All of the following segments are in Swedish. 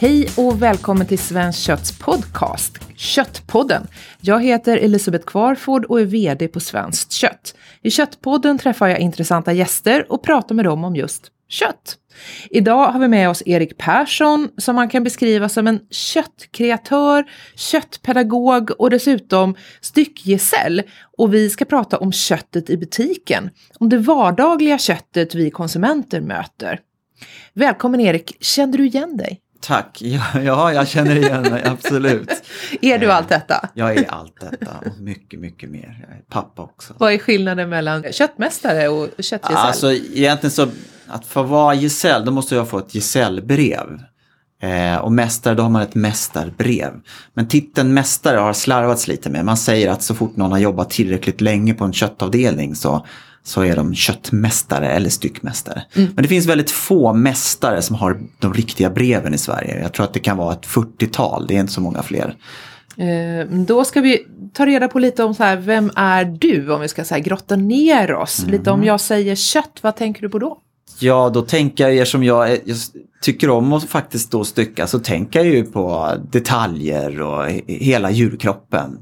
Hej och välkommen till Svenskt Kötts podcast, Köttpodden. Jag heter Elisabeth Kvarford och är vd på Svenskt Kött. I Köttpodden träffar jag intressanta gäster och pratar med dem om just kött. Idag har vi med oss Erik Persson som man kan beskriva som en köttkreatör, köttpedagog och dessutom styckgesäll. Och vi ska prata om köttet i butiken, om det vardagliga köttet vi konsumenter möter. Välkommen Erik, kände du igen dig? Tack, ja jag känner igen mig, absolut. Är du allt detta? Jag är allt detta och mycket, mycket mer. Jag är pappa också. Vad är skillnaden mellan köttmästare och köttgesäll? Alltså egentligen så, att för att vara gesäll, då måste jag få ett gesällbrev. Och mästare, då har man ett mästarbrev. Men titeln mästare har slarvats lite med. Man säger att så fort någon har jobbat tillräckligt länge på en köttavdelning så är de köttmästare eller styckmästare. Mm. Men det finns väldigt få mästare som har de riktiga breven i Sverige. Jag tror att det kan vara ett 40-tal, det är inte så många fler. Då ska vi ta reda på lite om så här, vem är du? Om vi ska så här, grotta ner oss. Mm. Lite om jag säger kött, vad tänker du på då? Ja, då tänker jag som jag tycker om att faktiskt då stycka, så tänker jag ju på detaljer och hela djurkroppen.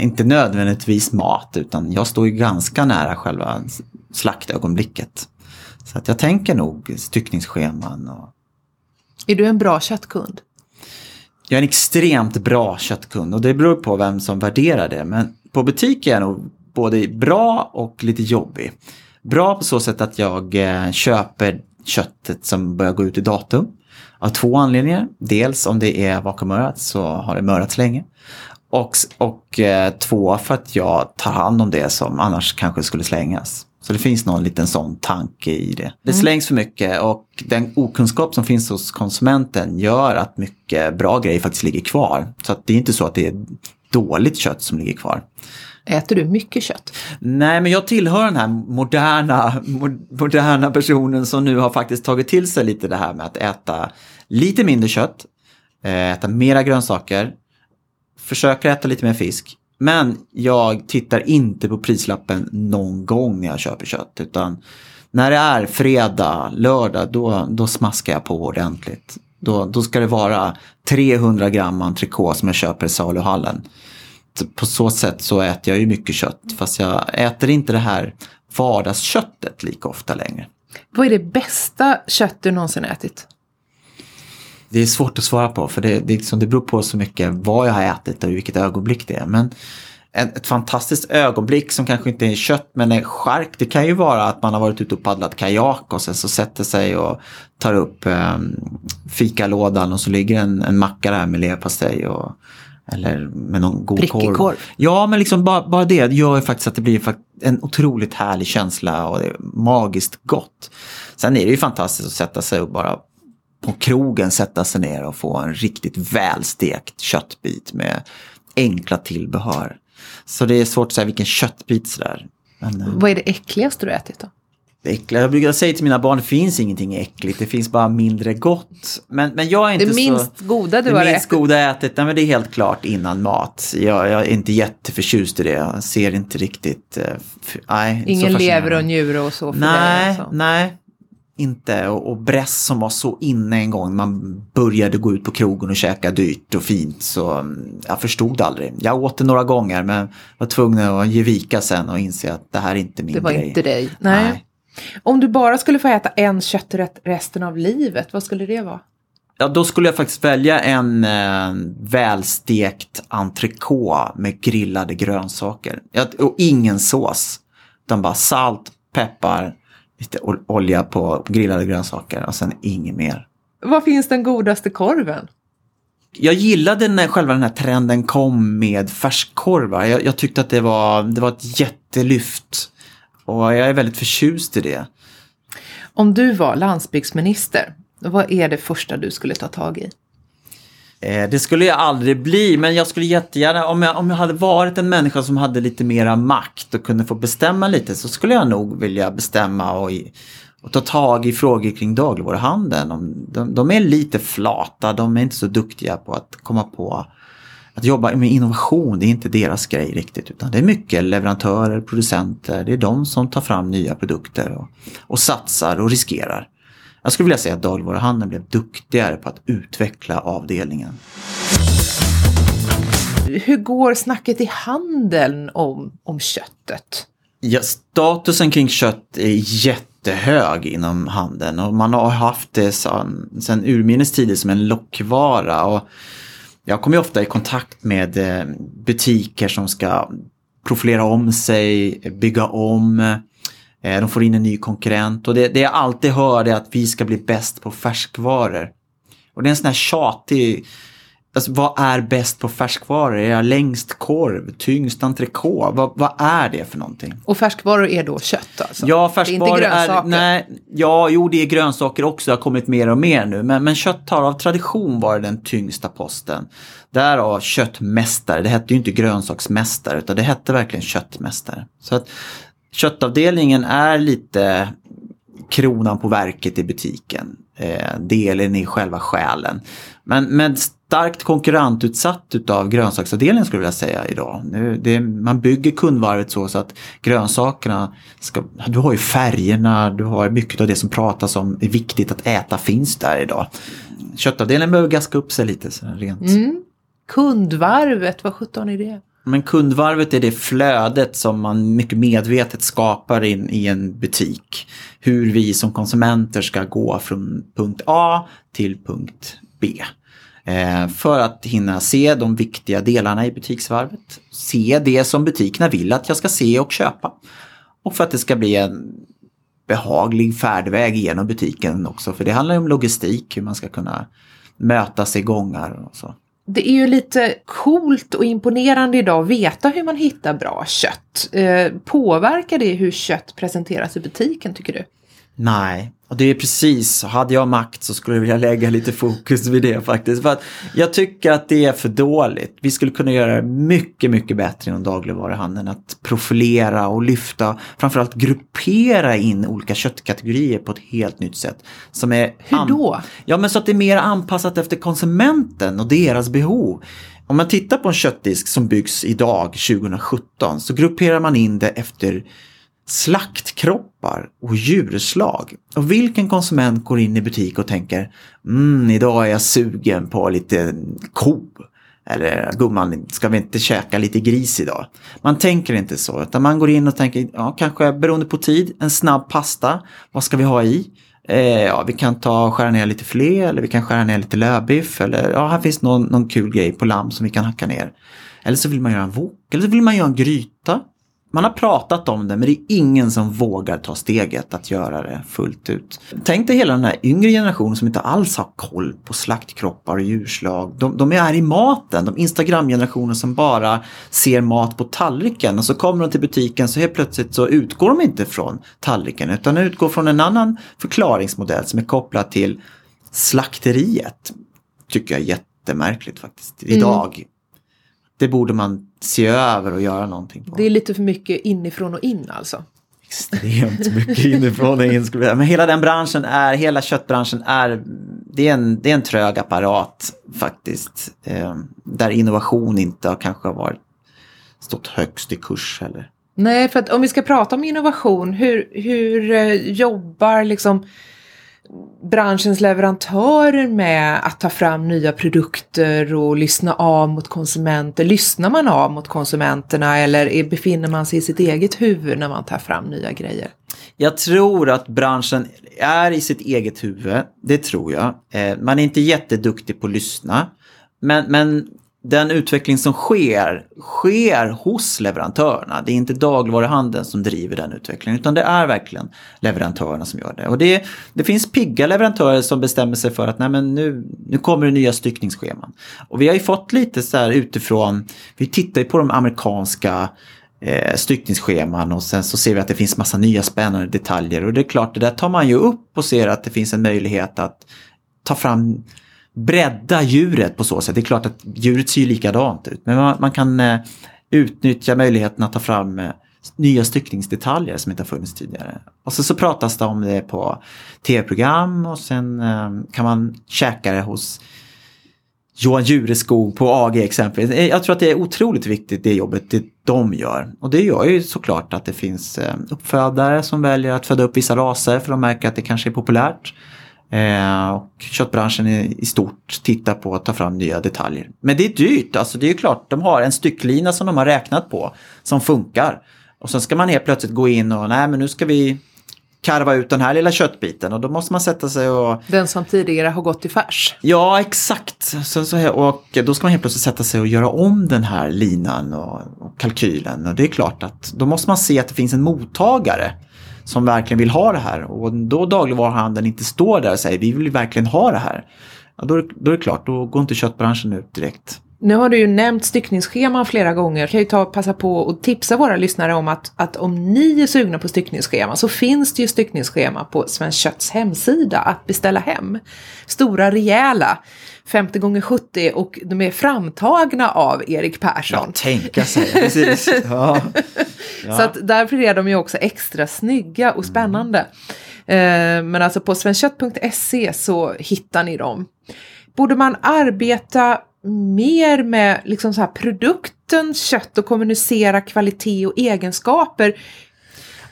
Inte nödvändigtvis mat, utan jag står ju ganska nära själva slaktögonblicket. Så att jag tänker nog styckningsscheman. Och... Är du en bra köttkund? Jag är en extremt bra köttkund och det beror på vem som värderar det. Men på butik är jag nog både bra och lite jobbig. Bra på så sätt att jag köper köttet som börjar gå ut i datum. Av två anledningar. Dels om det är vakuumörat så har det mörats länge. Och två, för att jag tar hand om det som annars kanske skulle slängas. Så det finns någon liten sån tanke i det. Det slängs för mycket och den okunskap som finns hos konsumenten gör att mycket bra grejer faktiskt ligger kvar. Så att det är inte så att det är dåligt kött som ligger kvar. Äter du mycket kött? Nej, men jag tillhör den här moderna personen som nu har faktiskt tagit till sig lite det här med att äta lite mindre kött, äta mera grönsaker, försöker äta lite mer fisk. Men jag tittar inte på prislappen någon gång när jag köper kött, utan när det är fredag, lördag, då smaskar jag på ordentligt. Då ska det vara 300 gram entrecôte som jag köper i Saluhallen. På så sätt så äter jag ju mycket kött, fast jag äter inte det här vardagsköttet lika ofta längre. Vad är det bästa kött du någonsin ätit? Det är svårt att svara på, för det beror på så mycket vad jag har ätit och vilket ögonblick det är. Men ett fantastiskt ögonblick som kanske inte är kött men är skärk, det kan ju vara att man har varit ute och paddlat kajak och sen så sätter sig och tar upp fikalådan och så ligger en macka där med leverpastej och eller med någon god korv. Ja, men liksom bara det gör faktiskt att det blir en otroligt härlig känsla och det är magiskt gott. Sen är det ju fantastiskt att sätta sig och bara på krogen sätta sig ner och få en riktigt välstekt köttbit med enkla tillbehör. Så det är svårt att säga vilken köttbit sådär. Men, vad är det äckligaste du ätit då? Jag brukar säga till mina barn, det finns ingenting äckligt, det finns bara mindre gott. Men jag är inte det så... Det minst goda ätit, nej, men det är helt klart innan mat. Jag är inte jätteförtjust i det, jag ser inte riktigt... Ingen lever och njure och så för det. Alltså. Nej, inte. Och bräss som var så inne en gång, man började gå ut på krogen och käka dyrt och fint, så jag förstod aldrig. Jag åt det några gånger, men var tvungen att ge vika sen och inse att det här är inte min grej. Det var inte dig, nej. Om du bara skulle få äta en kötträtt resten av livet, vad skulle det vara? Ja, då skulle jag faktiskt välja en välstekt entrecôte med grillade grönsaker. Och ingen sås, utan bara salt, peppar, lite olja på grillade grönsaker och sen inget mer. Vad finns den godaste korven? Jag gillade när själva den här trenden kom med färskkorvar. Jag tyckte att det var ett jättelyft. Och jag är väldigt förtjust i det. Om du var landsbygdsminister, vad är det första du skulle ta tag i? Det skulle jag aldrig bli, men jag skulle jättegärna, om jag hade varit en människa som hade lite mera makt och kunde få bestämma lite, så skulle jag nog vilja bestämma och ta tag i frågor kring dagligvaruhandeln. De är lite flata, de är inte så duktiga på att komma på. Att jobba med innovation, det är inte deras grej riktigt, utan det är mycket leverantörer, producenter, det är de som tar fram nya produkter och satsar och riskerar. Jag skulle vilja säga att dagligvaruhandeln blev duktigare på att utveckla avdelningen. Hur går snacket i handeln om köttet? Ja, statusen kring kött är jättehög inom handeln och man har haft det sedan urminnes tider som en lockvara. Och jag kommer ju ofta i kontakt med butiker som ska profilera om sig, bygga om. De får in en ny konkurrent och det jag alltid hör är att vi ska bli bäst på färskvaror. Och det är en sån här tjatig, alltså, vad är bäst på färskvaror? Är jag längst korv, tyngst entrecôte? Vad är det för någonting? Och färskvaror är då kött alltså? Ja, färskvaror det är inte grönsaker. Det är grönsaker också. Det har kommit mer och mer nu. Men kött har av tradition varit den tyngsta posten. Därav köttmästare. Det hette ju inte grönsaksmästare utan det hette verkligen köttmästare. Så att köttavdelningen är lite kronan på verket i butiken. Delen i själva själen. Men starkt konkurrentutsatt utav grönsaksavdelningen skulle jag vilja säga idag. Man bygger kundvarvet så att grönsakerna ska, du har ju färgerna, du har mycket av det som pratas om är viktigt att äta finns där idag. Köttavdelningen behöver gaska upp sig lite så rent. Mm. Kundvarvet, vad sjutton är det? Men kundvarvet är det flödet som man mycket medvetet skapar in i en butik. Hur vi som konsumenter ska gå från punkt A till punkt B. För att hinna se de viktiga delarna i butiksvarvet. Se det som butikerna vill att jag ska se och köpa. Och för att det ska bli en behaglig färdväg genom butiken också. För det handlar ju om logistik, hur man ska kunna mötas i gångar och så. Det är ju lite coolt och imponerande idag att veta hur man hittar bra kött. Påverkar det hur kött presenteras i butiken tycker du? Nej, och det är precis. Hade jag makt så skulle jag vilja lägga lite fokus vid det faktiskt. För att jag tycker att det är för dåligt. Vi skulle kunna göra mycket, mycket bättre inom dagligvaruhandeln. Att profilera och lyfta, framförallt gruppera in olika köttkategorier på ett helt nytt sätt. Som är hur då? Ja, men så att det är mer anpassat efter konsumenten och deras behov. Om man tittar på en köttdisk som byggs idag 2017 så grupperar man in det efter slaktkroppar och djurslag. Och vilken konsument går in i butik och tänker idag är jag sugen på lite ko. Eller gumman, ska vi inte käka lite gris idag? Man tänker inte så. Utan man går in och tänker, kanske beroende på tid, en snabb pasta. Vad ska vi ha i? Vi kan skära ner lite filé eller vi kan skära ner lite lövbiff. Eller här finns någon kul grej på lamm som vi kan hacka ner. Eller så vill man göra en wok. Eller så vill man göra en gryta. Man har pratat om det men det är ingen som vågar ta steget att göra det fullt ut. Tänk dig hela den här yngre generationen som inte alls har koll på slaktkroppar och djurslag. De är i maten, de Instagram-generationer som bara ser mat på tallriken. Och så kommer de till butiken så helt plötsligt så utgår de inte från tallriken utan utgår från en annan förklaringsmodell som är kopplad till slakteriet. Tycker jag är jättemärkligt faktiskt idag. Mm. Det borde man se över och göra någonting på. Det är lite för mycket inifrån och in alltså. Extremt mycket inifrån och in skulle jag säga. Men hela den branschen är, hela köttbranschen är, det är en trög apparat faktiskt. Där innovation inte har kanske varit stått högst i kurs heller. Nej, för att om vi ska prata om innovation, hur jobbar liksom branschens leverantörer med att ta fram nya produkter och lyssna av mot konsumenter? Lyssnar man av mot konsumenterna eller befinner man sig i sitt eget huvud när man tar fram nya grejer? Jag tror att branschen är i sitt eget huvud, det tror jag. Man är inte jätteduktig på att lyssna, men den utveckling som sker hos leverantörerna. Det är inte dagligvaruhandeln som driver den utvecklingen utan det är verkligen leverantörerna som gör det. Och det finns pigga leverantörer som bestämmer sig för att nej, men nu kommer det nya styckningsscheman. Och vi har ju fått lite så här utifrån, vi tittar ju på de amerikanska styckningsscheman och sen så ser vi att det finns massa nya spännande detaljer. Och det är klart, det där tar man ju upp och ser att det finns en möjlighet att ta fram, bredda djuret på så sätt. Det är klart att djuret ser ju likadant ut. Men man kan utnyttja möjligheten att ta fram nya styckningsdetaljer som inte har funnits tidigare. Och så pratas det om det på tv-program och sen kan man käka det hos Johan Jureskog på AG exempelvis. Jag tror att det är otroligt viktigt det jobbet det de gör. Och det gör ju såklart att det finns uppfödare som väljer att föda upp vissa raser för de märker att det kanske är populärt. Och köttbranschen i stort tittar på att ta fram nya detaljer. Men det är dyrt, alltså det är ju klart, de har en stycklina som de har räknat på som funkar. Och sen ska man helt plötsligt gå in och nej, men nu ska vi karva ut den här lilla köttbiten, och då måste man sätta sig och... Den som tidigare har gått i färs. Ja, exakt. Och då ska man helt plötsligt sätta sig och göra om den här linan och kalkylen, och det är klart att då måste man se att det finns en mottagare som verkligen vill ha det här, och då dagligvaruhandeln inte står där och säger vi vill verkligen ha det här, ja, då är det klart, då går inte köttbranschen ut direkt. Nu har du ju nämnt styckningsscheman flera gånger. Jag kan ju passa på och tipsa våra lyssnare om att om ni är sugna på styckningsschema så finns det ju styckningsschema på Svenskt Kötts hemsida att beställa hem. Stora, rejäla, 50x70, och de är framtagna av Erik Persson. Ja, tänka sig, precis. Ja. Ja. Så att därför är de ju också extra snygga och spännande. Men alltså på svenskött.se så hittar ni dem. Borde man arbeta mer med liksom så här produkten kött och kommunicera kvalitet och egenskaper?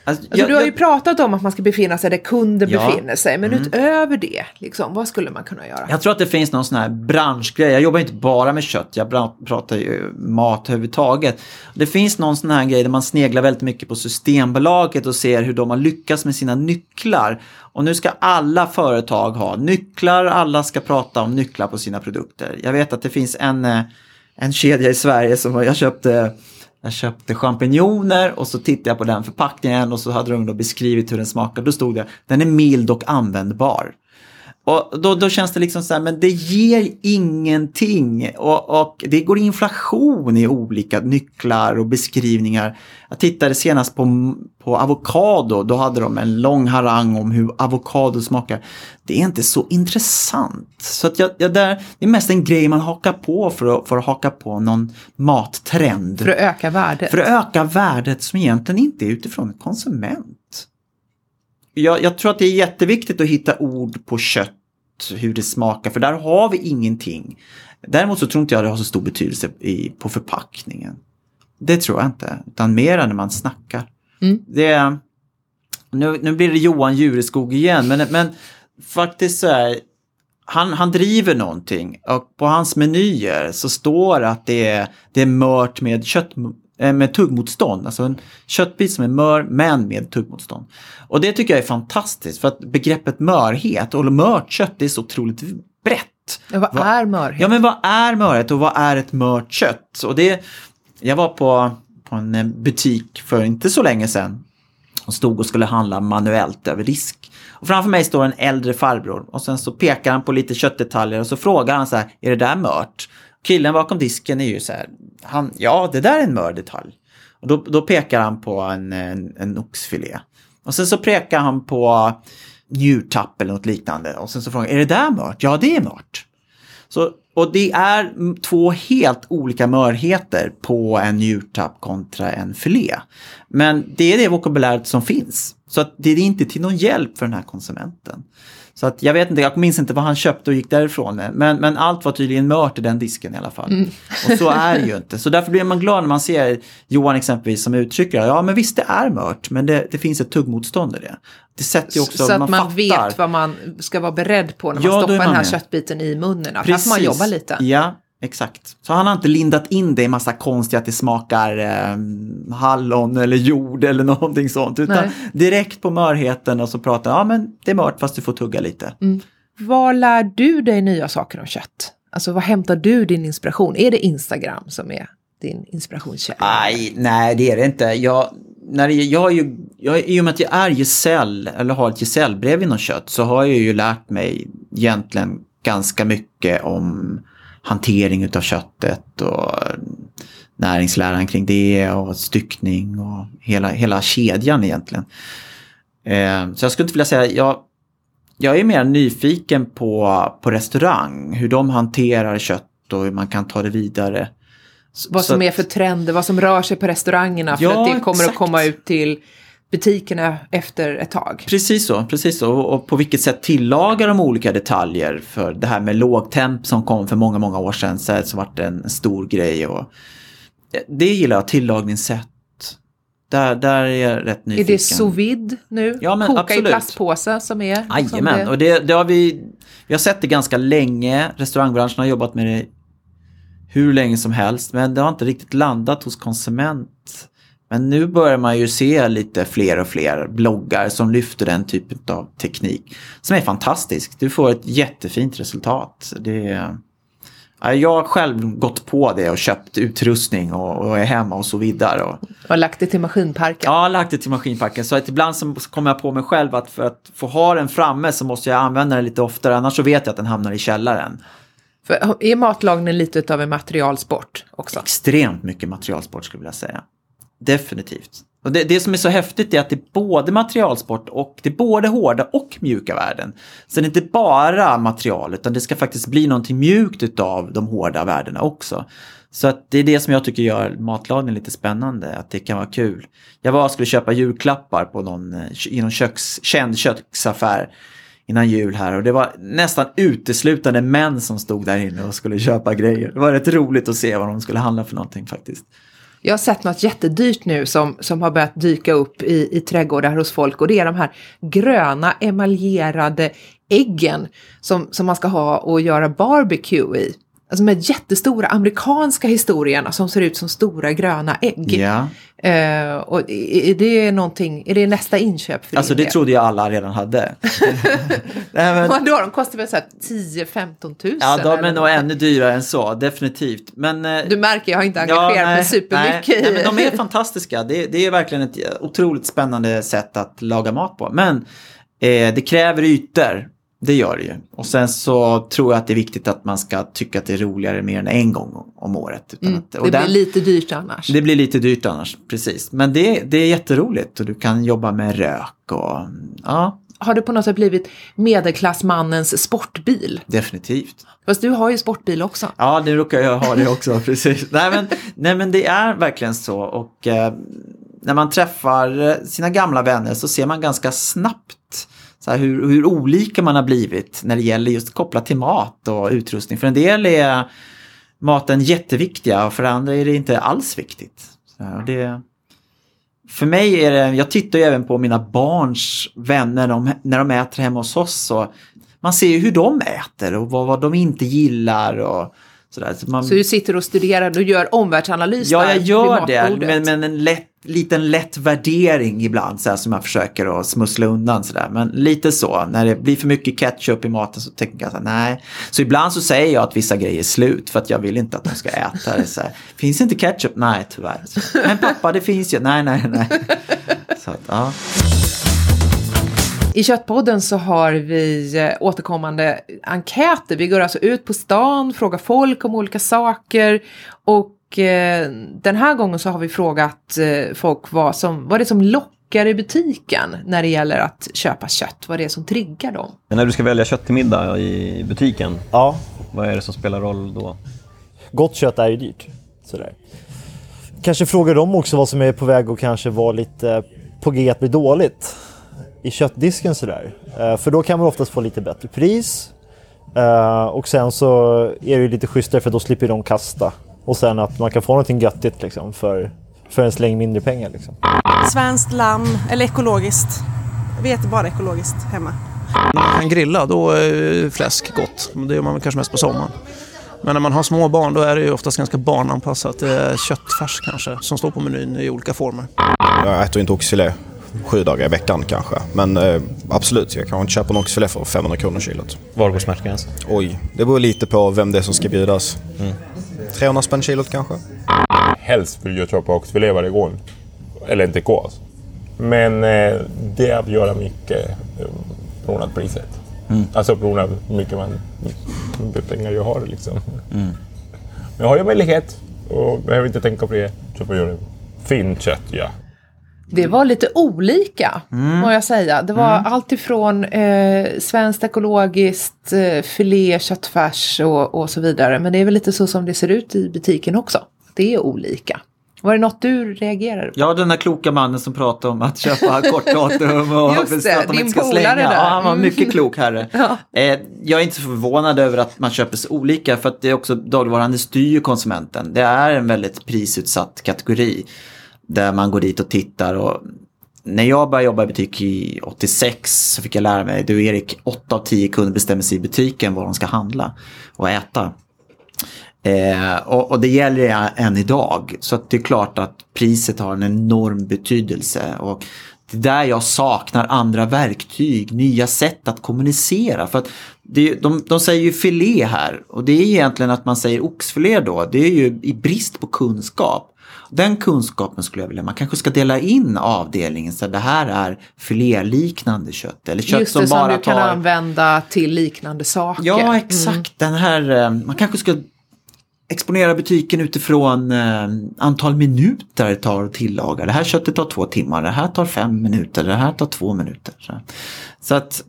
Alltså, du har ju pratat om att man ska befinna sig där kunden befinner sig, men utöver det, liksom, vad skulle man kunna göra? Jag tror att det finns någon sån här branschgrej. Jag jobbar inte bara med kött, jag pratar ju mat överhuvudtaget. Det finns någon sån här grej där man sneglar väldigt mycket på Systembolaget och ser hur de har lyckats med sina nycklar. Och nu ska alla företag ha nycklar, alla ska prata om nycklar på sina produkter. Jag vet att det finns en kedja i Sverige som jag köpte champinjoner, och så tittade jag på den förpackningen och så hade de då beskrivit hur den smakade. Då stod det, den är mild och användbar. Och då känns det liksom så här, men det ger ingenting. Och det går inflation i olika nycklar och beskrivningar. Jag tittade senast på avokado. Då hade de en lång harang om hur avokado smakar. Det är inte så intressant. Så att det är mest en grej man hakar på för att haka på någon mattrend. För att öka värdet. För att öka värdet som egentligen inte är utifrån en konsument. Jag tror att det är jätteviktigt att hitta ord på kött, hur det smakar, för där har vi ingenting. Däremot så tror inte jag det har så stor betydelse på förpackningen. Det tror jag inte, utan mer än när man snackar. Mm. Nu blir det Johan Jureskog igen, men faktiskt så här, han driver någonting, och på hans menyer så står att det är mört med kött, med tuggmotstånd, alltså en köttbit som är mör men med tuggmotstånd. Och det tycker jag är fantastiskt, för att begreppet mörhet och mört kött är så otroligt brett. Vad är mörhet? Ja, men vad är mörhet och vad är ett mört kött? Och jag var på en butik för inte så länge sedan och stod och skulle handla manuellt över disk. Och framför mig står en äldre farbror, och sen så pekar han på lite köttdetaljer och så frågar han så här, är det där mört? Killen bakom disken är ju så här, det där är en mördetalj. Och då pekar han på en oxfilé. Och sen så pekar han på njurtapp eller något liknande. Och sen så frågar han, är det där mört? Ja, det är mört. Och det är två helt olika mörheter på en njurtapp kontra en filé. Men det är det vokabuläret som finns. Så att det är inte till någon hjälp för den här konsumenten. Så att jag vet inte, jag minns inte vad han köpte och gick därifrån. Men allt var tydligen mört i den disken i alla fall. Mm. Och så är det ju inte. Så därför blir man glad när man ser Johan exempelvis som uttrycker, ja men visst, det är mört, men det finns ett tuggmotstånd i det. Det sätter ju också så att man vet vad man ska vara beredd på när man stoppar den här köttbiten i munnen. Precis. Fast man jobbar lite. Ja, exakt. Så han har inte lindat in det i massa konstiga att det smakar hallon eller jord eller någonting sånt. Utan direkt på mörheten, och så pratar han, ja men det är mört fast du får tugga lite. Mm. Vad lär du dig nya saker om kött? Alltså vad hämtar du din inspiration? Är det Instagram som är din inspirationskälla? Nej, det är det inte. I och med att jag är gesäll eller har ett gesällbrev inom kött, så har jag ju lärt mig egentligen ganska mycket om hantering utav köttet och näringsläran kring det och styckning och hela kedjan egentligen. Så jag skulle inte vilja säga, jag är mer nyfiken på restaurang, hur de hanterar kött och hur man kan ta det vidare. Vad som är för trender, vad som rör sig på restaurangerna, för att det kommer att komma ut till butikerna efter ett tag. Precis så. Och på vilket sätt tillagar de olika detaljer, för det här med lågtemp som kom för många år sedan så var det en stor grej, och det gillar jag, tillagningssätt. Där är jag rätt nyfiken. Är det sous vide nu? Ja, men koka absolut. I plastpåse som är... Jajamän, det... och det har vi har sett det ganska länge. Restaurangbranschen har jobbat med det hur länge som helst. Men det har inte riktigt landat hos konsument. Men nu börjar man ju se lite fler och fler bloggar som lyfter den typen av teknik. Som är fantastisk. Du får ett jättefint resultat. Jag har själv gått på det och köpt utrustning och är hemma och så vidare. Och lagt det till maskinparken. Ja, lagt det till maskinparken. Så att ibland så kommer jag på mig själv att för att få ha den framme så måste jag använda den lite oftare. Annars så vet jag att den hamnar i källaren. För är matlagningen lite utav en materialsport också? Extremt mycket materialsport skulle jag vilja säga. Definitivt. Och det som är så häftigt är att det är både materialsport och det är både hårda och mjuka värden. Så det är inte bara material utan det ska faktiskt bli någonting mjukt utav de hårda värdena också. Så att det är det som jag tycker gör matlagningen lite spännande, att det kan vara kul. Jag skulle köpa julklappar på någon känd köksaffär innan jul här och det var nästan uteslutande män som stod där inne och skulle köpa grejer. Det var rätt roligt att se vad de skulle handla för någonting faktiskt. Jag har sett något jättedyrt nu som har börjat dyka upp i trädgårdar hos folk. Och det är de här gröna emaljerade äggen som man ska ha och göra barbecue i. Alltså de här jättestora amerikanska historierna som ser ut som stora gröna ägg. Ja. Och är det nästa inköp för det trodde jag alla redan hade. De kostar väl så här 10-15 000. Ja, de är nog ännu dyrare än så, definitivt. Men, du märker, jag har inte engagerat mig supermycket. Nej, men de är fantastiska. Det är verkligen ett otroligt spännande sätt att laga mat på. Men det kräver ytor. Det gör det ju. Och sen så tror jag att det är viktigt att man ska tycka att det är roligare mer än en gång om året. Blir lite dyrt annars. Det blir lite dyrt annars, precis. Men det är jätteroligt och du kan jobba med rök och ja. Har du på något sätt blivit medelklassmannens sportbil? Definitivt. Fast du har ju sportbil också. Ja, nu råkar jag ha det också, precis. Nej men det är verkligen så och när man träffar sina gamla vänner så ser man ganska snabbt så här, hur olika man har blivit när det gäller just kopplat till mat och utrustning. För en del är maten jätteviktiga och för andra är det inte alls viktigt. Så här, för mig är det, jag tittar ju även på mina barns vänner när de äter hemma hos oss. Och man ser ju hur de äter och vad de inte gillar och... Så du sitter och studerar och gör omvärldsanalys? Ja, jag gör det, men en liten lätt värdering ibland så här, som jag försöker att smussla undan. Så där. Men lite så, när det blir för mycket ketchup i maten så tänker jag så här, nej. Så ibland så säger jag att vissa grejer är slut för att jag vill inte att de ska äta det. Så här. Finns inte ketchup? Nej, tyvärr. Så. Men pappa, det finns ju. Nej. Så att, ja. I Köttpodden så har vi återkommande enkäter. Vi går alltså ut på stan, frågar folk om olika saker. Och den här gången så har vi frågat folk vad det är som lockar i butiken när det gäller att köpa kött. Vad det är som triggar dem. Men när du ska välja kött till middag i butiken, ja. Vad är det som spelar roll då? Gott kött är ju dyrt. Sådär. Kanske frågar de också vad som är på väg och kanske var lite på g att bli dåligt. I köttdisken sådär. För då kan man oftast få lite bättre pris. Och sen så är det ju lite schysstare för då slipper de kasta. Och sen att man kan få någonting göttigt liksom, för en släng mindre pengar. Liksom. Svenskt lamm eller ekologiskt. Vi äter bara ekologiskt hemma. När man kan grilla då är fläsk gott. Det gör man kanske mest på sommaren. Men när man har små barn då är det ju oftast ganska barnanpassat. Köttfärs kanske som står på menyn i olika former. Jag äter inte oxfilé. 7 dagar i veckan kanske. Men absolut, jag kan inte köpa en oxfilé för 500 kronor kilot. Var går smärtgränsen? Oj, det beror lite på vem det är som ska bjudas. 300 spänn kilot kanske. Helst vill jag köpa oxfilé varje gång. Eller inte gås. Men det avgör mycket från att priset. Mm. Alltså från att mycket pengar jag har liksom. Mm. Jag har ju möjlighet och behöver inte tänka på det. Köpa ju fint kött, ja. Det var lite olika, må jag säga. Det var allt ifrån svenskt ekologiskt, filé, köttfärs och så vidare. Men det är väl lite så som det ser ut i butiken också. Det är olika. Var det något du reagerade på? Ja, den där kloka mannen som pratade om att köpa kortdatum och just det, att de inte ska slänga. Ja, han var mycket klok herre. Ja. Jag är inte så förvånad över att man köper så olika för att det är också dagligvarande styr konsumenten. Det är en väldigt prisutsatt kategori. där man går dit och tittar. Och när jag började jobba i butik i 86 så fick jag lära mig, du Erik, 8 av 10 kunder bestämmer sig i butiken vad de ska handla och äta. Och det gäller än idag, så att det är klart att priset har en enorm betydelse, och det är där jag saknar andra verktyg, nya sätt att kommunicera, för att de säger ju filé här, och det är egentligen att man säger oxfilé då, det är ju i brist på kunskap. Den kunskapen skulle jag vilja, man kanske ska dela in avdelningen så det här är filéliknande kött eller kött som bara du kan använda till liknande saker. Ja, exakt. Den här, man kanske ska exponera butiken utifrån antal minuter det tar att tillaga. Det här köttet tar 2 timmar, det här tar 5 minuter, det här tar 2 minuter. Så att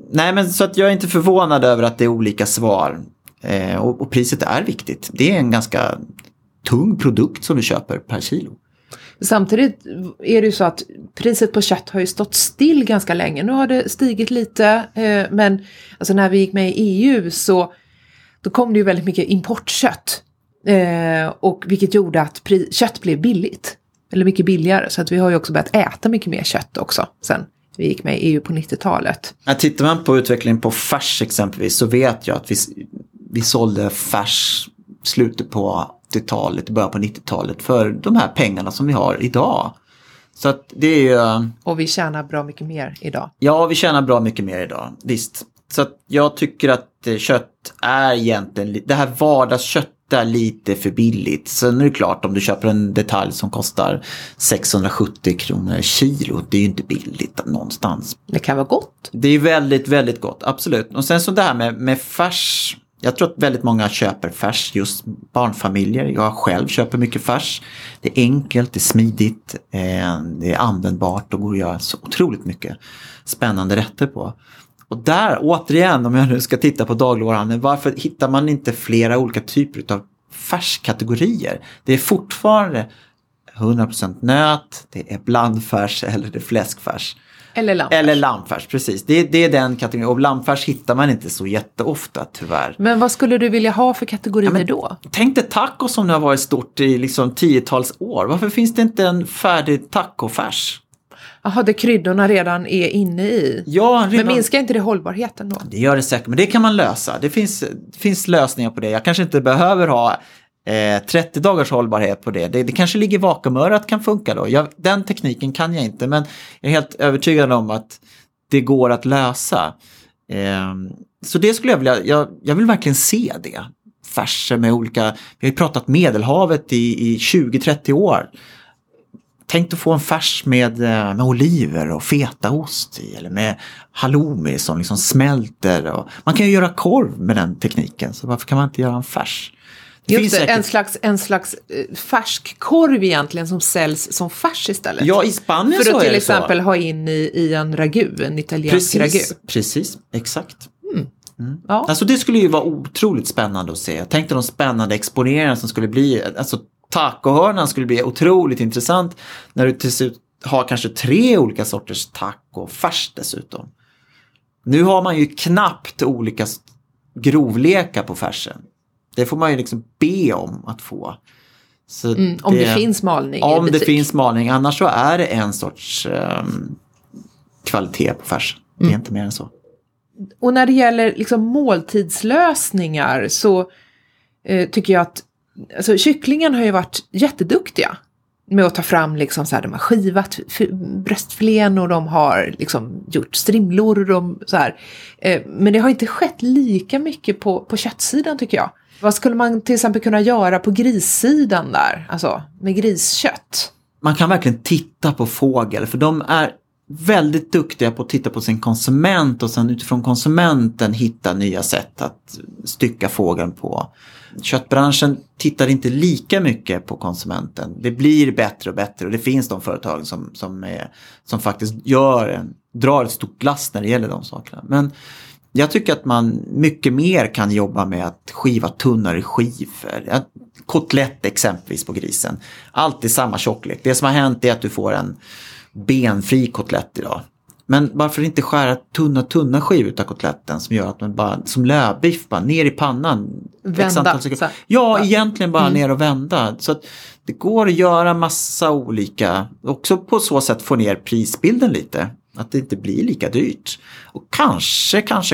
jag är inte förvånad över att det är olika svar. Och priset är viktigt. Det är en ganska tung produkt som du köper per kilo. Samtidigt är det ju så att priset på kött har ju stått still ganska länge. Nu har det stigit lite, men alltså när vi gick med i EU så då kom det ju väldigt mycket importkött. Och vilket gjorde att kött blev billigt, eller mycket billigare, så att vi har ju också börjat äta mycket mer kött också sen vi gick med i EU på 90-talet. Ja, tittar man på utvecklingen på färs exempelvis så vet jag att vi sålde färs slutet på 80-talet, början på 90-talet för de här pengarna som vi har idag. Så att det är ju... Och vi tjänar bra mycket mer idag. Ja, vi tjänar bra mycket mer idag, visst. Så att jag tycker att kött är egentligen, det här vardagskött är lite för billigt. Sen är det klart, om du köper en detalj som kostar 670 kronor kilo, det är ju inte billigt någonstans. Det kan vara gott. Det är väldigt, väldigt gott, absolut. Och sen så det här med färs, jag tror att väldigt många köper färs, just barnfamiljer. Jag själv köper mycket färs. Det är enkelt, det är smidigt, det är användbart och går att göra så otroligt mycket spännande rätter på. Och där återigen, om jag nu ska titta på dagligvaruhandeln, varför hittar man inte flera olika typer av färskategorier? Det är fortfarande 100% nöt, det är blandfärs eller det är fläskfärs. Eller lammfärs. Precis. Det är den kategorin. Och lammfärs hittar man inte så jätteofta, tyvärr. Men vad skulle du vilja ha för kategorier då? Tänk dig tacos som nu har varit stort i liksom 10-tals år. Varför finns det inte en färdig tacofärs? Jaha, det kryddorna redan är inne i. Ja, redan. Men minskar inte det hållbarheten då? Det gör det säkert, men det kan man lösa. Det finns lösningar på det. Jag kanske inte behöver ha 30 dagars hållbarhet på det. Det kanske ligger i vakuumörat, kan funka då. Den tekniken kan jag inte, men jag är helt övertygad om att det går att lösa. Så det skulle jag vilja, jag vill verkligen se det. Färser med olika, vi har ju pratat Medelhavet i 20-30 år. Tänk att få en färs med oliver och fetaost i, eller med halloumi som liksom smälter. Och man kan ju göra korv med den tekniken, så varför kan man inte göra en färs? Just det, en slags färsk korv egentligen som säljs som färs istället. Ja, i Spanien så är det så. För att till exempel ha in i en ragu, en italiensk ragu. Precis, exakt. Mm. Ja. Alltså det skulle ju vara otroligt spännande att se. Jag tänkte de spännande exponeringarna som skulle bli... Alltså, tacohörnan skulle bli otroligt intressant när du till slut har kanske 3 olika sorters tacofärs dessutom. Nu har man ju knappt olika grovlekar på färsen. Det får man ju liksom be om att få. Så om det finns malning. Om det finns malning, annars så är det en sorts kvalitet på färsen. Det är inte mer än så. Och när det gäller liksom måltidslösningar så tycker jag att alltså, kycklingen har ju varit jätteduktiga med att ta fram liksom så här, de har skivat bröstfilén och de har liksom gjort strimlor och de, så här. Men det har inte skett lika mycket på köttsidan, tycker jag. Vad skulle man till exempel kunna göra på grissidan där, alltså med griskött? Man kan verkligen titta på fågel, för de är väldigt duktiga på att titta på sin konsument och sen utifrån konsumenten hitta nya sätt att stycka fågeln på. Köttbranschen tittar inte lika mycket på konsumenten. Det blir bättre och bättre, och det finns de företag som faktiskt drar ett stort last när det gäller de sakerna. Men jag tycker att man mycket mer kan jobba med att skiva tunnare skivor. Kotlett exempelvis på grisen. Allt i samma tjocklek. Det som har hänt är att du får en benfri kotlett idag. Men varför inte skära tunna skivor av kotletten som gör att man bara, som lövbiff, bara ner i pannan. Vända. Ja, egentligen bara ner och vända. Så att Det går att göra massa olika, också på så sätt få ner prisbilden lite. Att det inte blir lika dyrt. Och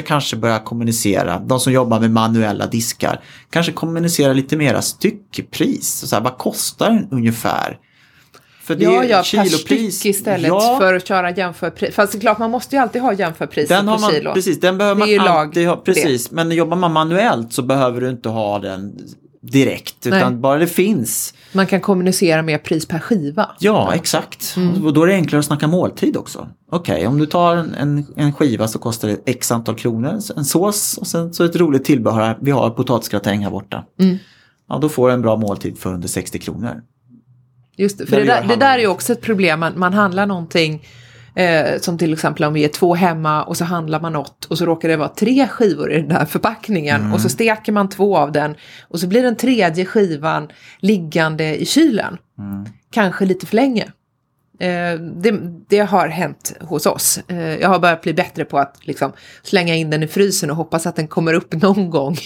kanske börja kommunicera. De som jobbar med manuella diskar. Kanske kommunicera lite mera styckpris. Så här, vad kostar den ungefär? För det är kilopris istället för att köra jämförpris. Fast det är klart, man måste ju alltid ha jämförpriser den har man, på kilo. Precis, den behöver man alltid ha. Precis, men jobbar man manuellt så behöver du inte ha den direkt, utan bara det finns. Man kan kommunicera med pris per skiva. Ja, exakt. Mm. Och då är det enklare att snacka måltid också. Okej, om du tar en skiva så kostar det x antal kronor, en sås och sen så ett roligt tillbehör. Vi har potatisgratäng här borta. Mm. Ja, då får du en bra måltid för under 60 kronor. Just det, för det där är ju också ett problem. Man handlar någonting som till exempel om vi är två hemma och så handlar man något och så råkar det vara 3 skivor i den där förpackningen och så steker man 2 av den och så blir den tredje skivan liggande i kylen kanske lite för länge. Det har hänt hos oss. Jag har börjat bli bättre på att liksom slänga in den i frysen och hoppas att den kommer upp någon gång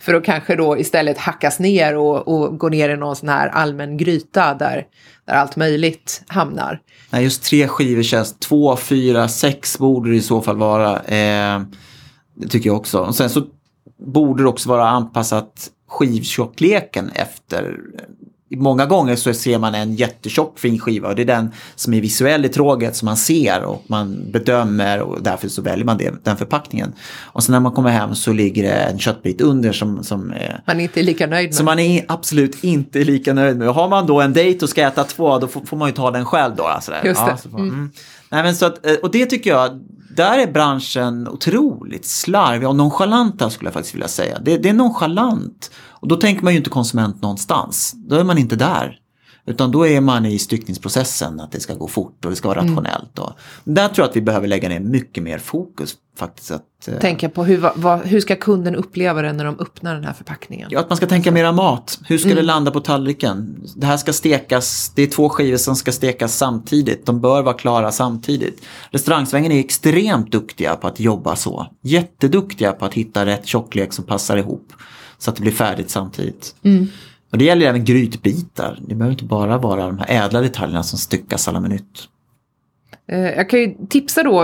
för att kanske då istället hackas ner och gå ner i någon sån här allmän gryta där allt möjligt hamnar. Nej, just 3 skivor känns, 2, 4, 6 borde det i så fall vara. Det tycker jag också. Och sen så borde det också vara anpassat skivtjockleken efter. Många gånger så ser man en jättetjock fin skiva och det är den som är visuell i tråget som man ser och man bedömer och därför så väljer man den förpackningen. Och sen när man kommer hem så ligger det en köttbit under som man inte är lika nöjd med. Som man är absolut inte lika nöjd med. Och har man då en dejt och ska äta 2, då får man ju ta den själv då. Alltså där. Just det. Ja, så får, Nej, men så att, och det tycker jag, där är branschen otroligt slarvig och nonchalanta skulle jag faktiskt vilja säga. Det är nonchalant. Och då tänker man ju inte konsument någonstans. Då är man inte där. Utan då är man i styckningsprocessen. Att det ska gå fort och det ska vara rationellt. Och där tror jag att vi behöver lägga ner mycket mer fokus. Faktiskt att tänka på hur ska kunden uppleva det när de öppnar den här förpackningen. Ja, att man ska tänka mera mat. Hur ska det landa på tallriken? Det här ska stekas. Det är 2 skivor som ska stekas samtidigt. De bör vara klara samtidigt. Restaurangsvängen är extremt duktiga på att jobba så. Jätteduktiga på att hitta rätt tjocklek som passar ihop. Så att det blir färdigt samtidigt. Mm. Och det gäller även grytbitar. Det behöver inte bara vara de här ädla detaljerna som styckas alla minut. Jag kan ju tipsa då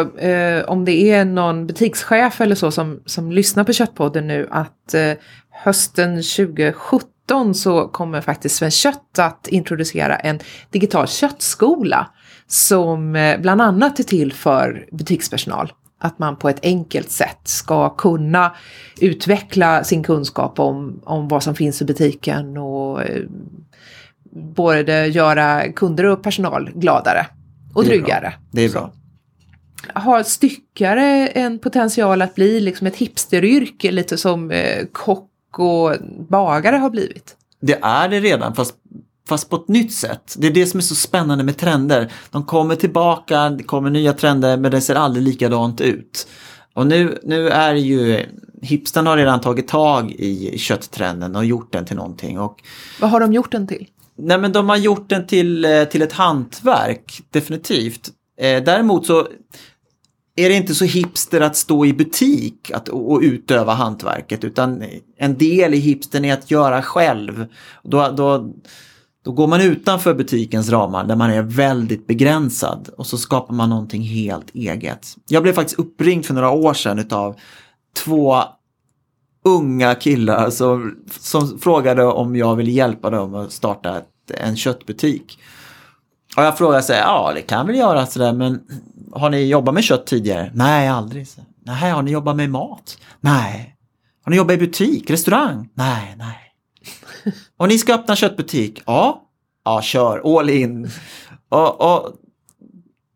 om det är någon butikschef eller så som lyssnar på Köttpodden nu att hösten 2017 så kommer faktiskt Svenskt Kött att introducera en digital köttskola som bland annat är till för butikspersonal. Att man på ett enkelt sätt ska kunna utveckla sin kunskap om vad som finns i butiken och både göra kunder och personal gladare och tryggare. Det är bra. Har styckare en potential att bli liksom ett hipsteryrke lite som kock och bagare har blivit? Det är det redan, fast på ett nytt sätt. Det är det som är så spännande med trender. De kommer tillbaka, det kommer nya trender, men det ser aldrig likadant ut. Och nu är ju hipstern har redan tagit tag i kötttrenden och gjort den till någonting. Och vad har de gjort den till? Nej, men de har gjort den till ett hantverk, definitivt. Däremot så är det inte så hipster att stå i butik och utöva hantverket, utan en del i hipstern är att göra själv. Då går man utanför butikens ramar där man är väldigt begränsad och så skapar man någonting helt eget. Jag blev faktiskt uppringd för några år sedan av 2 unga killar som frågade om jag ville hjälpa dem att starta en köttbutik. Och jag frågade så här, ja det kan väl göra sådär, men har ni jobbat med kött tidigare? Nej, aldrig. Nej, har ni jobbat med mat? Nej. Har ni jobbat i butik, restaurang? Nej. Och ni ska öppna köttbutik? Ja, kör, all in. Och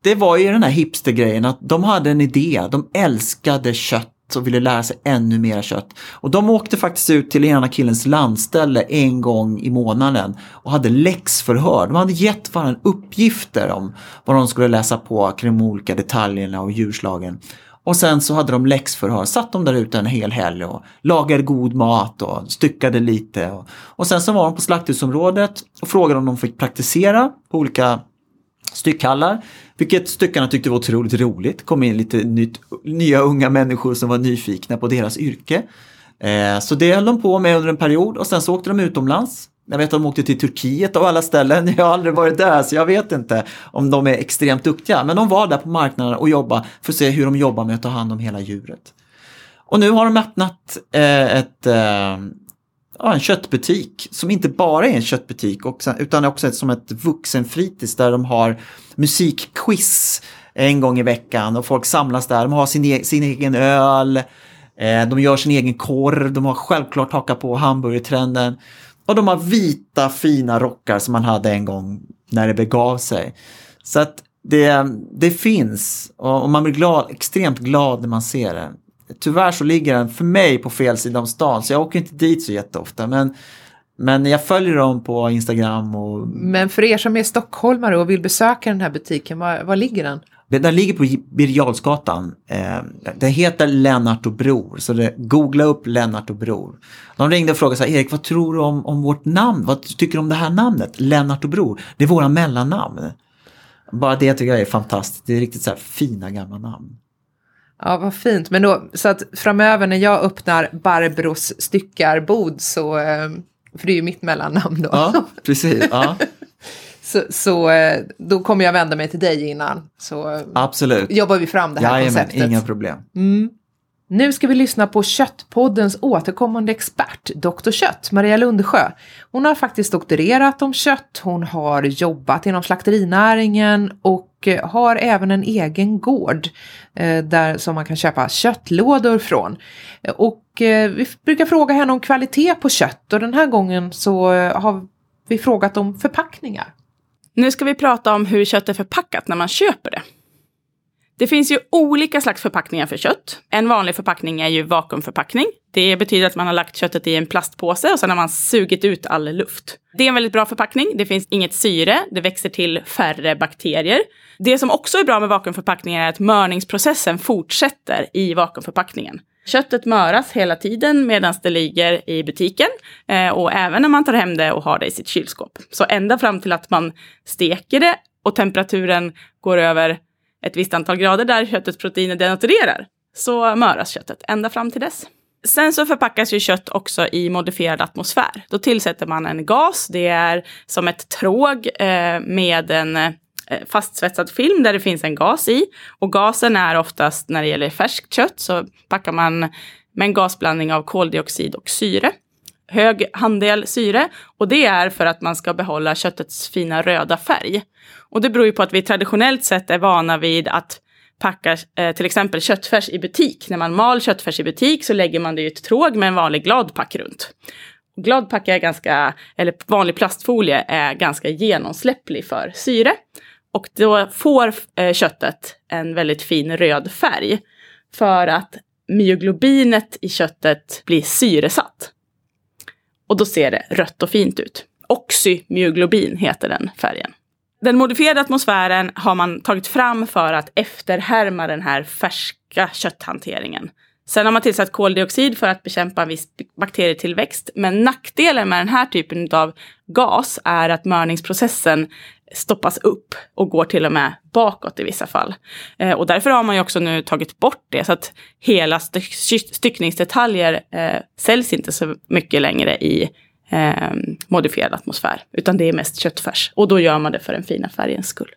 det var ju den här hipstergrejen att de hade en idé, de älskade kött och ville lära sig ännu mer kött. Och de åkte faktiskt ut till ena killens landställe en gång i månaden och hade läxförhör. De hade gett varandra uppgifter om vad de skulle läsa på kring de olika detaljerna och djurslagen. Och sen så hade de läxförhör, satt de där ute en hel helg och lagade god mat och styckade lite. Och sen så var de på slakthusområdet och frågade om de fick praktisera på olika styckhallar. Vilket styckarna tyckte var otroligt roligt. Kom in lite nya unga människor som var nyfikna på deras yrke. Så det höll de på med under en period och sen så åkte de utomlands. Jag vet att de åkte till Turkiet av alla ställen. Jag har aldrig varit där så jag vet inte om de är extremt duktiga. Men de var där på marknaden och jobbade för att se hur de jobbar med att ta hand om hela djuret. Och nu har de öppnat en köttbutik som inte bara är en köttbutik utan också som ett vuxenfritids där de har musikquiz en gång i veckan och folk samlas där. De har sin egen öl, de gör sin egen korv, de har självklart hakat på hamburgertrenden. Och de har vita fina rockar som man hade en gång när det begav sig. Så att det finns och man blir extremt glad när man ser det. Tyvärr så ligger den för mig på fel sida om stan så jag åker inte dit så jätteofta. Men jag följer dem på Instagram. Och... Men för er som är stockholmare och vill besöka den här butiken, var ligger den? Den ligger på Birialsgatan. Den heter Lennart och Bror. Så googla upp Lennart och Bror. De ringde och frågade så här, Erik, vad tror du om vårt namn? Vad tycker du om det här namnet? Lennart och Bror. Det är våra mellannamn. Bara det tycker jag är fantastiskt. Det är riktigt så här fina gamla namn. Ja, vad fint. Men då, så att framöver när jag öppnar Barbros styckarbod så... För det är ju mitt mellannamn då. Ja, precis. Ja. Så då kommer jag vända mig till dig innan. Så absolut. Jobbar vi fram det här konceptet. Jajamän, inga problem. Mm. Nu ska vi lyssna på Köttpoddens återkommande expert, Dr. Kött, Maria Lundsjö. Hon har faktiskt doktorerat om kött, hon har jobbat inom slakterinäringen och har även en egen gård där som man kan köpa köttlådor från. Och vi brukar fråga henne om kvalitet på kött och den här gången så har vi frågat om förpackningar. Nu ska vi prata om hur kött är förpackat när man köper det. Det finns ju olika slags förpackningar för kött. En vanlig förpackning är ju vakuumförpackning. Det betyder att man har lagt köttet i en plastpåse och sen har man sugit ut all luft. Det är en väldigt bra förpackning. Det finns inget syre. Det växer till färre bakterier. Det som också är bra med vakuumförpackningar är att mörningsprocessen fortsätter i vakuumförpackningen. Köttet möras hela tiden medan det ligger i butiken och även när man tar hem det och har det i sitt kylskåp. Så ända fram till att man steker det och temperaturen går över ett visst antal grader där köttets proteiner denaturerar, så möras köttet ända fram till dess. Sen så förpackas ju kött också i modifierad atmosfär. Då tillsätter man en gas, det är som ett tråg med en fastsvetsad film där det finns en gas i. Och gasen är oftast, när det gäller färskt kött, så packar man med en gasblandning av koldioxid och syre. Hög andel syre, och det är för att man ska behålla köttets fina röda färg. Och det beror ju på att vi traditionellt sett är vana vid att packa till exempel köttfärs i butik. När man mal köttfärs i butik så lägger man det i ett tråg med en vanlig gladpack runt. Gladpack är vanlig plastfolie är ganska genomsläpplig för syre. Och då får köttet en väldigt fin röd färg för att myoglobinet i köttet blir syresatt. Och då ser det rött och fint ut. Oxymyoglobin heter den färgen. Den modifierade atmosfären har man tagit fram för att efterhärma den här färska kötthanteringen. Sen har man tillsatt koldioxid för att bekämpa en viss bakterietillväxt. Men nackdelen med den här typen av gas är att mörningsprocessen stoppas upp och går till och med bakåt i vissa fall. Och därför har man ju också nu tagit bort det så att hela styckningsdetaljer säljs inte så mycket längre i modifierad atmosfär. Utan det är mest köttfärs. Och då gör man det för den fina färgens skull.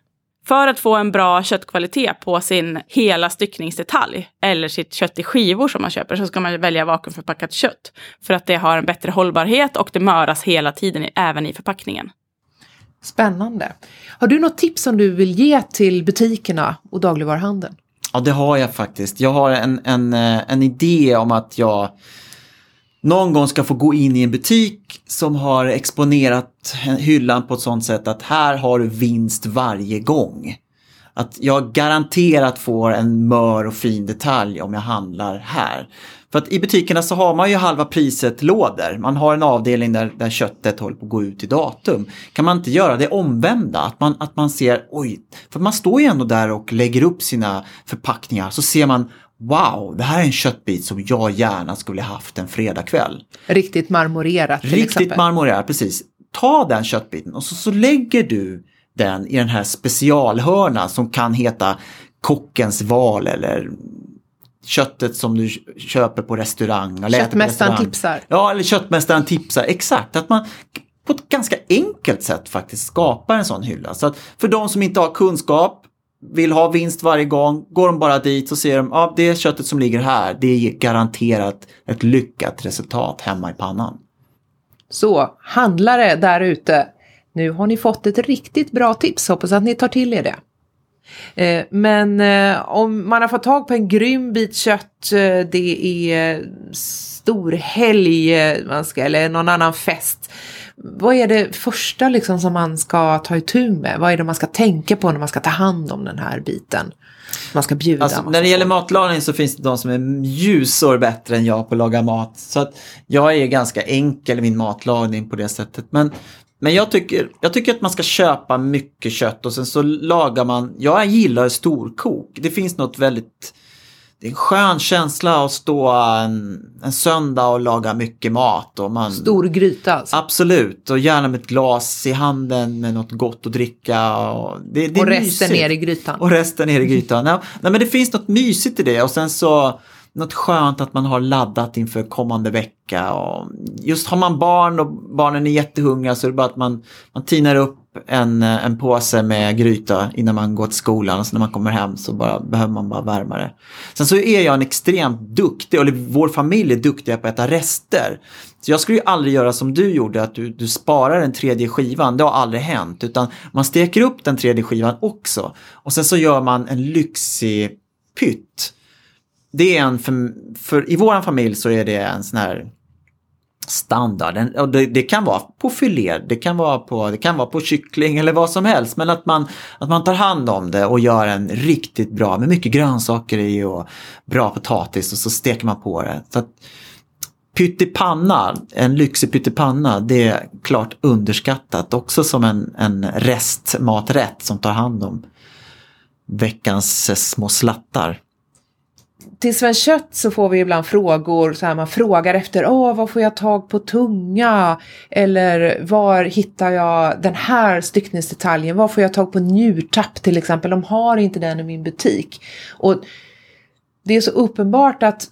För att få en bra köttkvalitet på sin hela styckningsdetalj eller sitt kött i skivor som man köper så ska man välja vakuumförpackat kött. För att det har en bättre hållbarhet och det möras hela tiden även i förpackningen. Spännande. Har du något tips som du vill ge till butikerna och dagligvaruhandeln? Ja, det har jag faktiskt. Jag har en idé om att jag någon gång ska få gå in i en butik som har exponerat hyllan på ett sånt sätt att här har du vinst varje gång. Att jag garanterat får en mör och fin detalj om jag handlar här. För att i butikerna så har man ju halva priset lådor. Man har en avdelning där köttet håller på att gå ut i datum. Kan man inte göra det omvända? Att man ser, oj, för man står ju ändå där och lägger upp sina förpackningar. Så ser man, wow, det här är en köttbit som jag gärna skulle haft en fredagkväll. Riktigt marmorerat till exempel. Riktigt marmorerat, precis. Ta den köttbiten och så lägger du den i den här specialhörna som kan heta kockens val eller... Köttet som du köper på restaurang. Köttmästaren tipsar. Ja, eller köttmästaren tipsar. Exakt. Att man på ett ganska enkelt sätt faktiskt skapar en sån hylla. Så att för de som inte har kunskap, vill ha vinst varje gång, går de bara dit och ser de, ja, det är köttet som ligger här, det är garanterat ett lyckat resultat hemma i pannan. Så, handlare där ute, nu har ni fått ett riktigt bra tips, hoppas att ni tar till er det. Men om man har fått tag på en grym bit kött, det är stor helg eller någon annan fest, vad är det första liksom som man ska ta itu med? Vad är det man ska tänka på när man ska ta hand om den här biten? Man ska bjuda. Alltså, när det gäller matlagning så finns det de som är ljusår bättre än jag på att laga mat. Så att jag är ganska enkel i min matlagning på det sättet. Men jag tycker att man ska köpa mycket kött och sen så lagar man. Jag gillar storkok. Det finns något väldigt... Det är en skön känsla att stå en söndag och laga mycket mat. Och stor gryta alltså. Absolut, och gärna med ett glas i handen med något gott att dricka. Och resten ner i grytan. Nej, men det finns något mysigt i det. Och sen så något skönt att man har laddat inför kommande vecka. Och just har man barn och barnen är jättehungriga så är det bara att man tinar upp en påse med gryta innan man går till skolan, och så när man kommer hem så behöver man bara värma det. Sen så är jag en extremt duktig, eller vår familj är duktiga på att äta rester. Så jag skulle ju aldrig göra som du gjorde, att du sparar den tredje skivan. Det har aldrig hänt, utan man steker upp den tredje skivan också. Och sen så gör man en lyxig pytt. Det är för i våran familj så är det en sån här standard. Och det kan vara på filé, det kan vara på kyckling eller vad som helst, men att man tar hand om det och gör en riktigt bra med mycket grönsaker i och bra potatis, och så steker man på det. Så att pyttipanna, en lyxig pyttipanna, det är klart underskattat också som en restmaträtt som tar hand om veckans små slattar. Till Svenskt Kött så får vi ibland frågor, så här, man frågar efter, var får jag tag på tunga? Eller var hittar jag den här styckningsdetaljen? Var får jag tag på njurtapp till exempel? De har inte den i min butik. Och det är så uppenbart att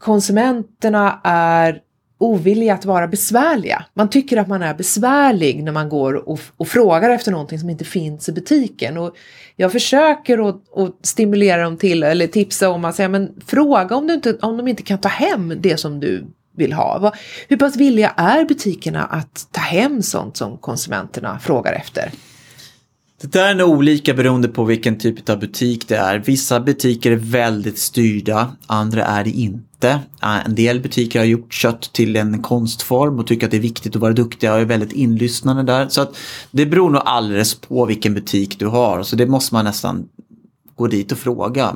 konsumenterna är ovilliga att vara besvärliga. Man tycker att man är besvärlig när man går och frågar efter någonting som inte finns i butiken. Och jag försöker att stimulera dem till, eller tipsa om att säga, men fråga om de inte kan ta hem det som du vill ha. Hur pass villiga är butikerna att ta hem sånt som konsumenterna frågar efter? Det där är nog olika beroende på vilken typ av butik det är. Vissa butiker är väldigt styrda, andra är det inte. En del butiker har gjort kött till en konstform och tycker att det är viktigt att vara duktiga och är väldigt inlyssnande där. Så att det beror nog alldeles på vilken butik du har, så det måste man nästan gå dit och fråga.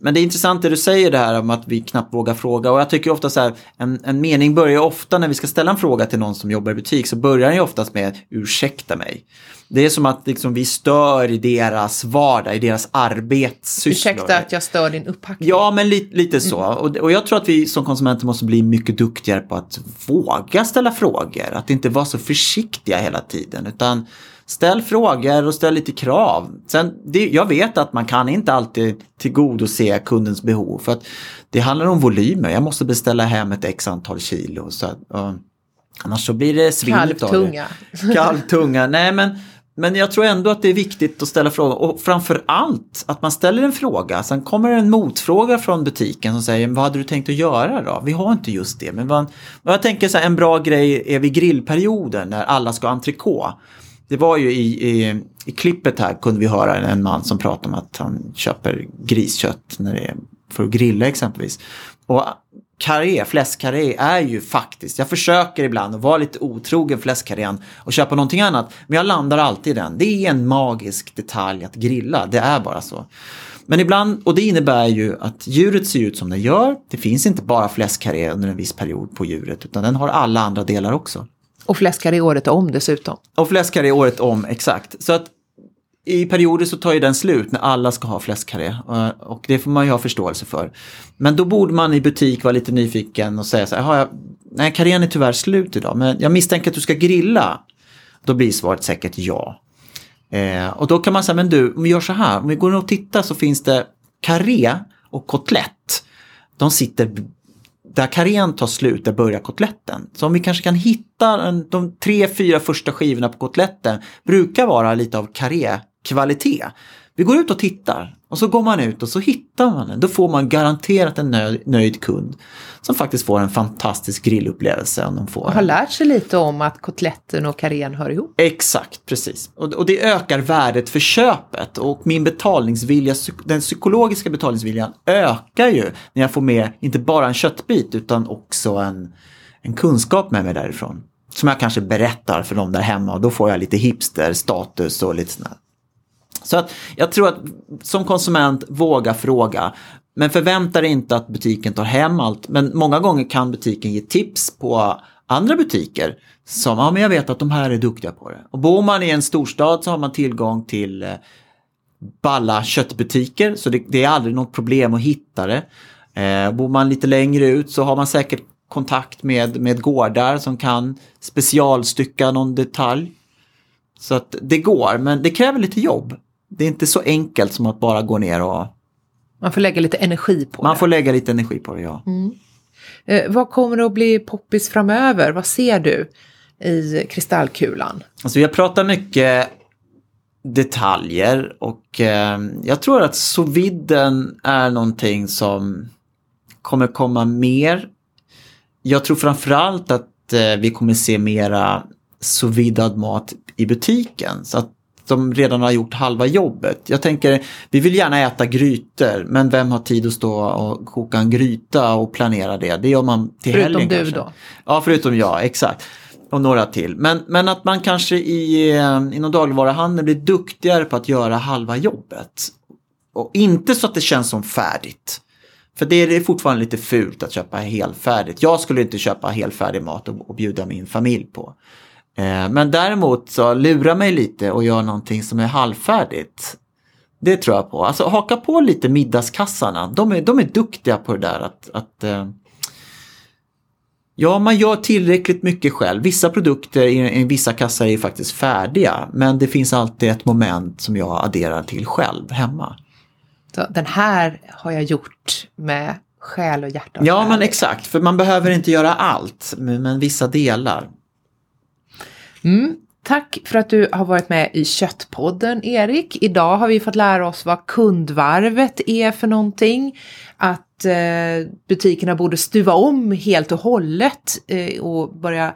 Men det är intressant det du säger det här om att vi knappt vågar fråga, och jag tycker ofta så här, en mening börjar ofta när vi ska ställa en fråga till någon som jobbar i butik, så börjar den ju oftast med ursäkta mig. Det är som att liksom vi stör i deras vardag, i deras arbetssysslor. Ursäkta att jag stör din upppackning. Ja, men lite så. Och jag tror att vi som konsumenter måste bli mycket duktigare på att våga ställa frågor. Att inte vara så försiktiga hela tiden, utan ställ frågor och ställ lite krav. Sen, jag vet att man kan inte alltid tillgodose kundens behov, för att det handlar om volymer. Jag måste beställa hem ett x antal kilo. Så att, annars så blir det svindligt. Kalvtunga. Nej, men jag tror ändå att det är viktigt att ställa frågor. Och framförallt att man ställer en fråga. Sen kommer en motfråga från butiken som säger, vad hade du tänkt att göra då? Vi har inte just det. Men jag tänker så här, en bra grej är vid grillperioden när alla ska entrecôte. Det var ju i klippet här kunde vi höra en man som pratade om att han köper griskött när det är för att grilla exempelvis. Och fläskkarré är ju faktiskt, jag försöker ibland att vara lite otrogen fläskkarrén och köpa någonting annat, men jag landar alltid i den. Det är en magisk detalj att grilla, det är bara så. Men ibland, och det innebär ju att djuret ser ut som det gör, det finns inte bara fläskkarré under en viss period på djuret, utan den har alla andra delar också. Och fläskar i året om dessutom. Och fläskar i året om, exakt. Så att i perioder så tar ju den slut när alla ska ha fläskkarré. Och det får man ju ha förståelse för. Men då borde man i butik vara lite nyfiken och säga så här, nej, karrén är tyvärr slut idag, men jag misstänker att du ska grilla. Då blir svaret säkert ja. Och då kan man säga, men du, om vi gör så här, om vi går och tittar så finns det karré och kotlett. De sitter där karén tar slut, där börjar kotletten. Så om vi kanske kan hitta de 3-4 första skivorna på kotletten brukar vara lite av karé-kvalitet. Vi går ut och tittar och så går man ut och så hittar man den. Då får man garanterat en nöjd kund som faktiskt får en fantastisk grillupplevelse. Om de får och har lärt sig lite om att kotletten och karén hör ihop. Exakt, precis. Och det ökar värdet för köpet. Och min betalningsvilja, den psykologiska betalningsviljan ökar ju när jag får med inte bara en köttbit utan också en kunskap med mig därifrån. Som jag kanske berättar för dem där hemma och då får jag lite hipster-status och lite sådär. Så att jag tror att som konsument våga fråga, men förvänta dig inte att butiken tar hem allt. Men många gånger kan butiken ge tips på andra butiker som, ja men jag vet att de här är duktiga på det. Och bor man i en storstad så har man tillgång till balla köttbutiker så det är aldrig något problem att hitta det. Bor man lite längre ut så har man säkert kontakt med gårdar som kan specialstycka någon detalj. Så att det går, men det kräver lite jobb. Det är inte så enkelt som att bara gå ner och... Man får lägga lite energi på det. Man får lägga lite energi på det, ja. Mm. Vad kommer det att bli poppis framöver? Vad ser du i kristallkulan? Alltså vi har pratat mycket detaljer och jag tror att sous viden är någonting som kommer komma mer. Jag tror framförallt att vi kommer se mera sous vidad mat i butiken så att de redan har gjort halva jobbet. Jag tänker, vi vill gärna äta grytor, men vem har tid att stå och koka en gryta och planera det? Det gör man till helgen kanske. Förutom du då? Ja, förutom jag, exakt. Och några till. Men att man kanske inom dagligvaruhandeln blir duktigare på att göra halva jobbet. Och inte så att det känns som färdigt. För det är fortfarande lite fult att köpa helfärdigt. Jag skulle inte köpa helfärdig mat och bjuda min familj på. Men däremot så lura mig lite och gör någonting som är halvfärdigt. Det tror jag på. Alltså haka på lite middagskassarna. De är duktiga på det där att ja, man gör tillräckligt mycket själv. Vissa produkter i vissa kassar är faktiskt färdiga. Men det finns alltid ett moment som jag adderar till själv hemma. Så den här har jag gjort med själ och hjärta. Och ja, men exakt. För man behöver inte göra allt. Men vissa delar. Mm. Tack för att du har varit med i Köttpodden, Erik. Idag har vi fått lära oss vad kundvarvet är för någonting. Att butikerna borde stuva om helt och hållet och börja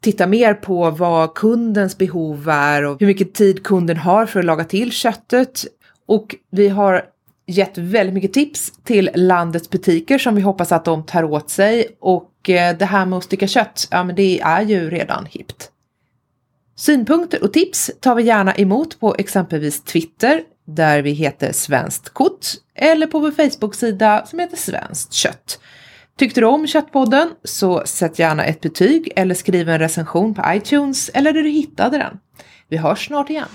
titta mer på vad kundens behov är och hur mycket tid kunden har för att laga till köttet. Och vi har gett väldigt mycket tips till landets butiker som vi hoppas att de tar åt sig. Och det här med att stycka kött, ja, men det är ju redan hippt. Synpunkter och tips tar vi gärna emot på exempelvis Twitter där vi heter Svenskt Kött eller på vår Facebook-sida som heter Svenskt Kött. Tyckte du om Köttpodden så sätt gärna ett betyg eller skriv en recension på iTunes eller där du hittade den. Vi hörs snart igen.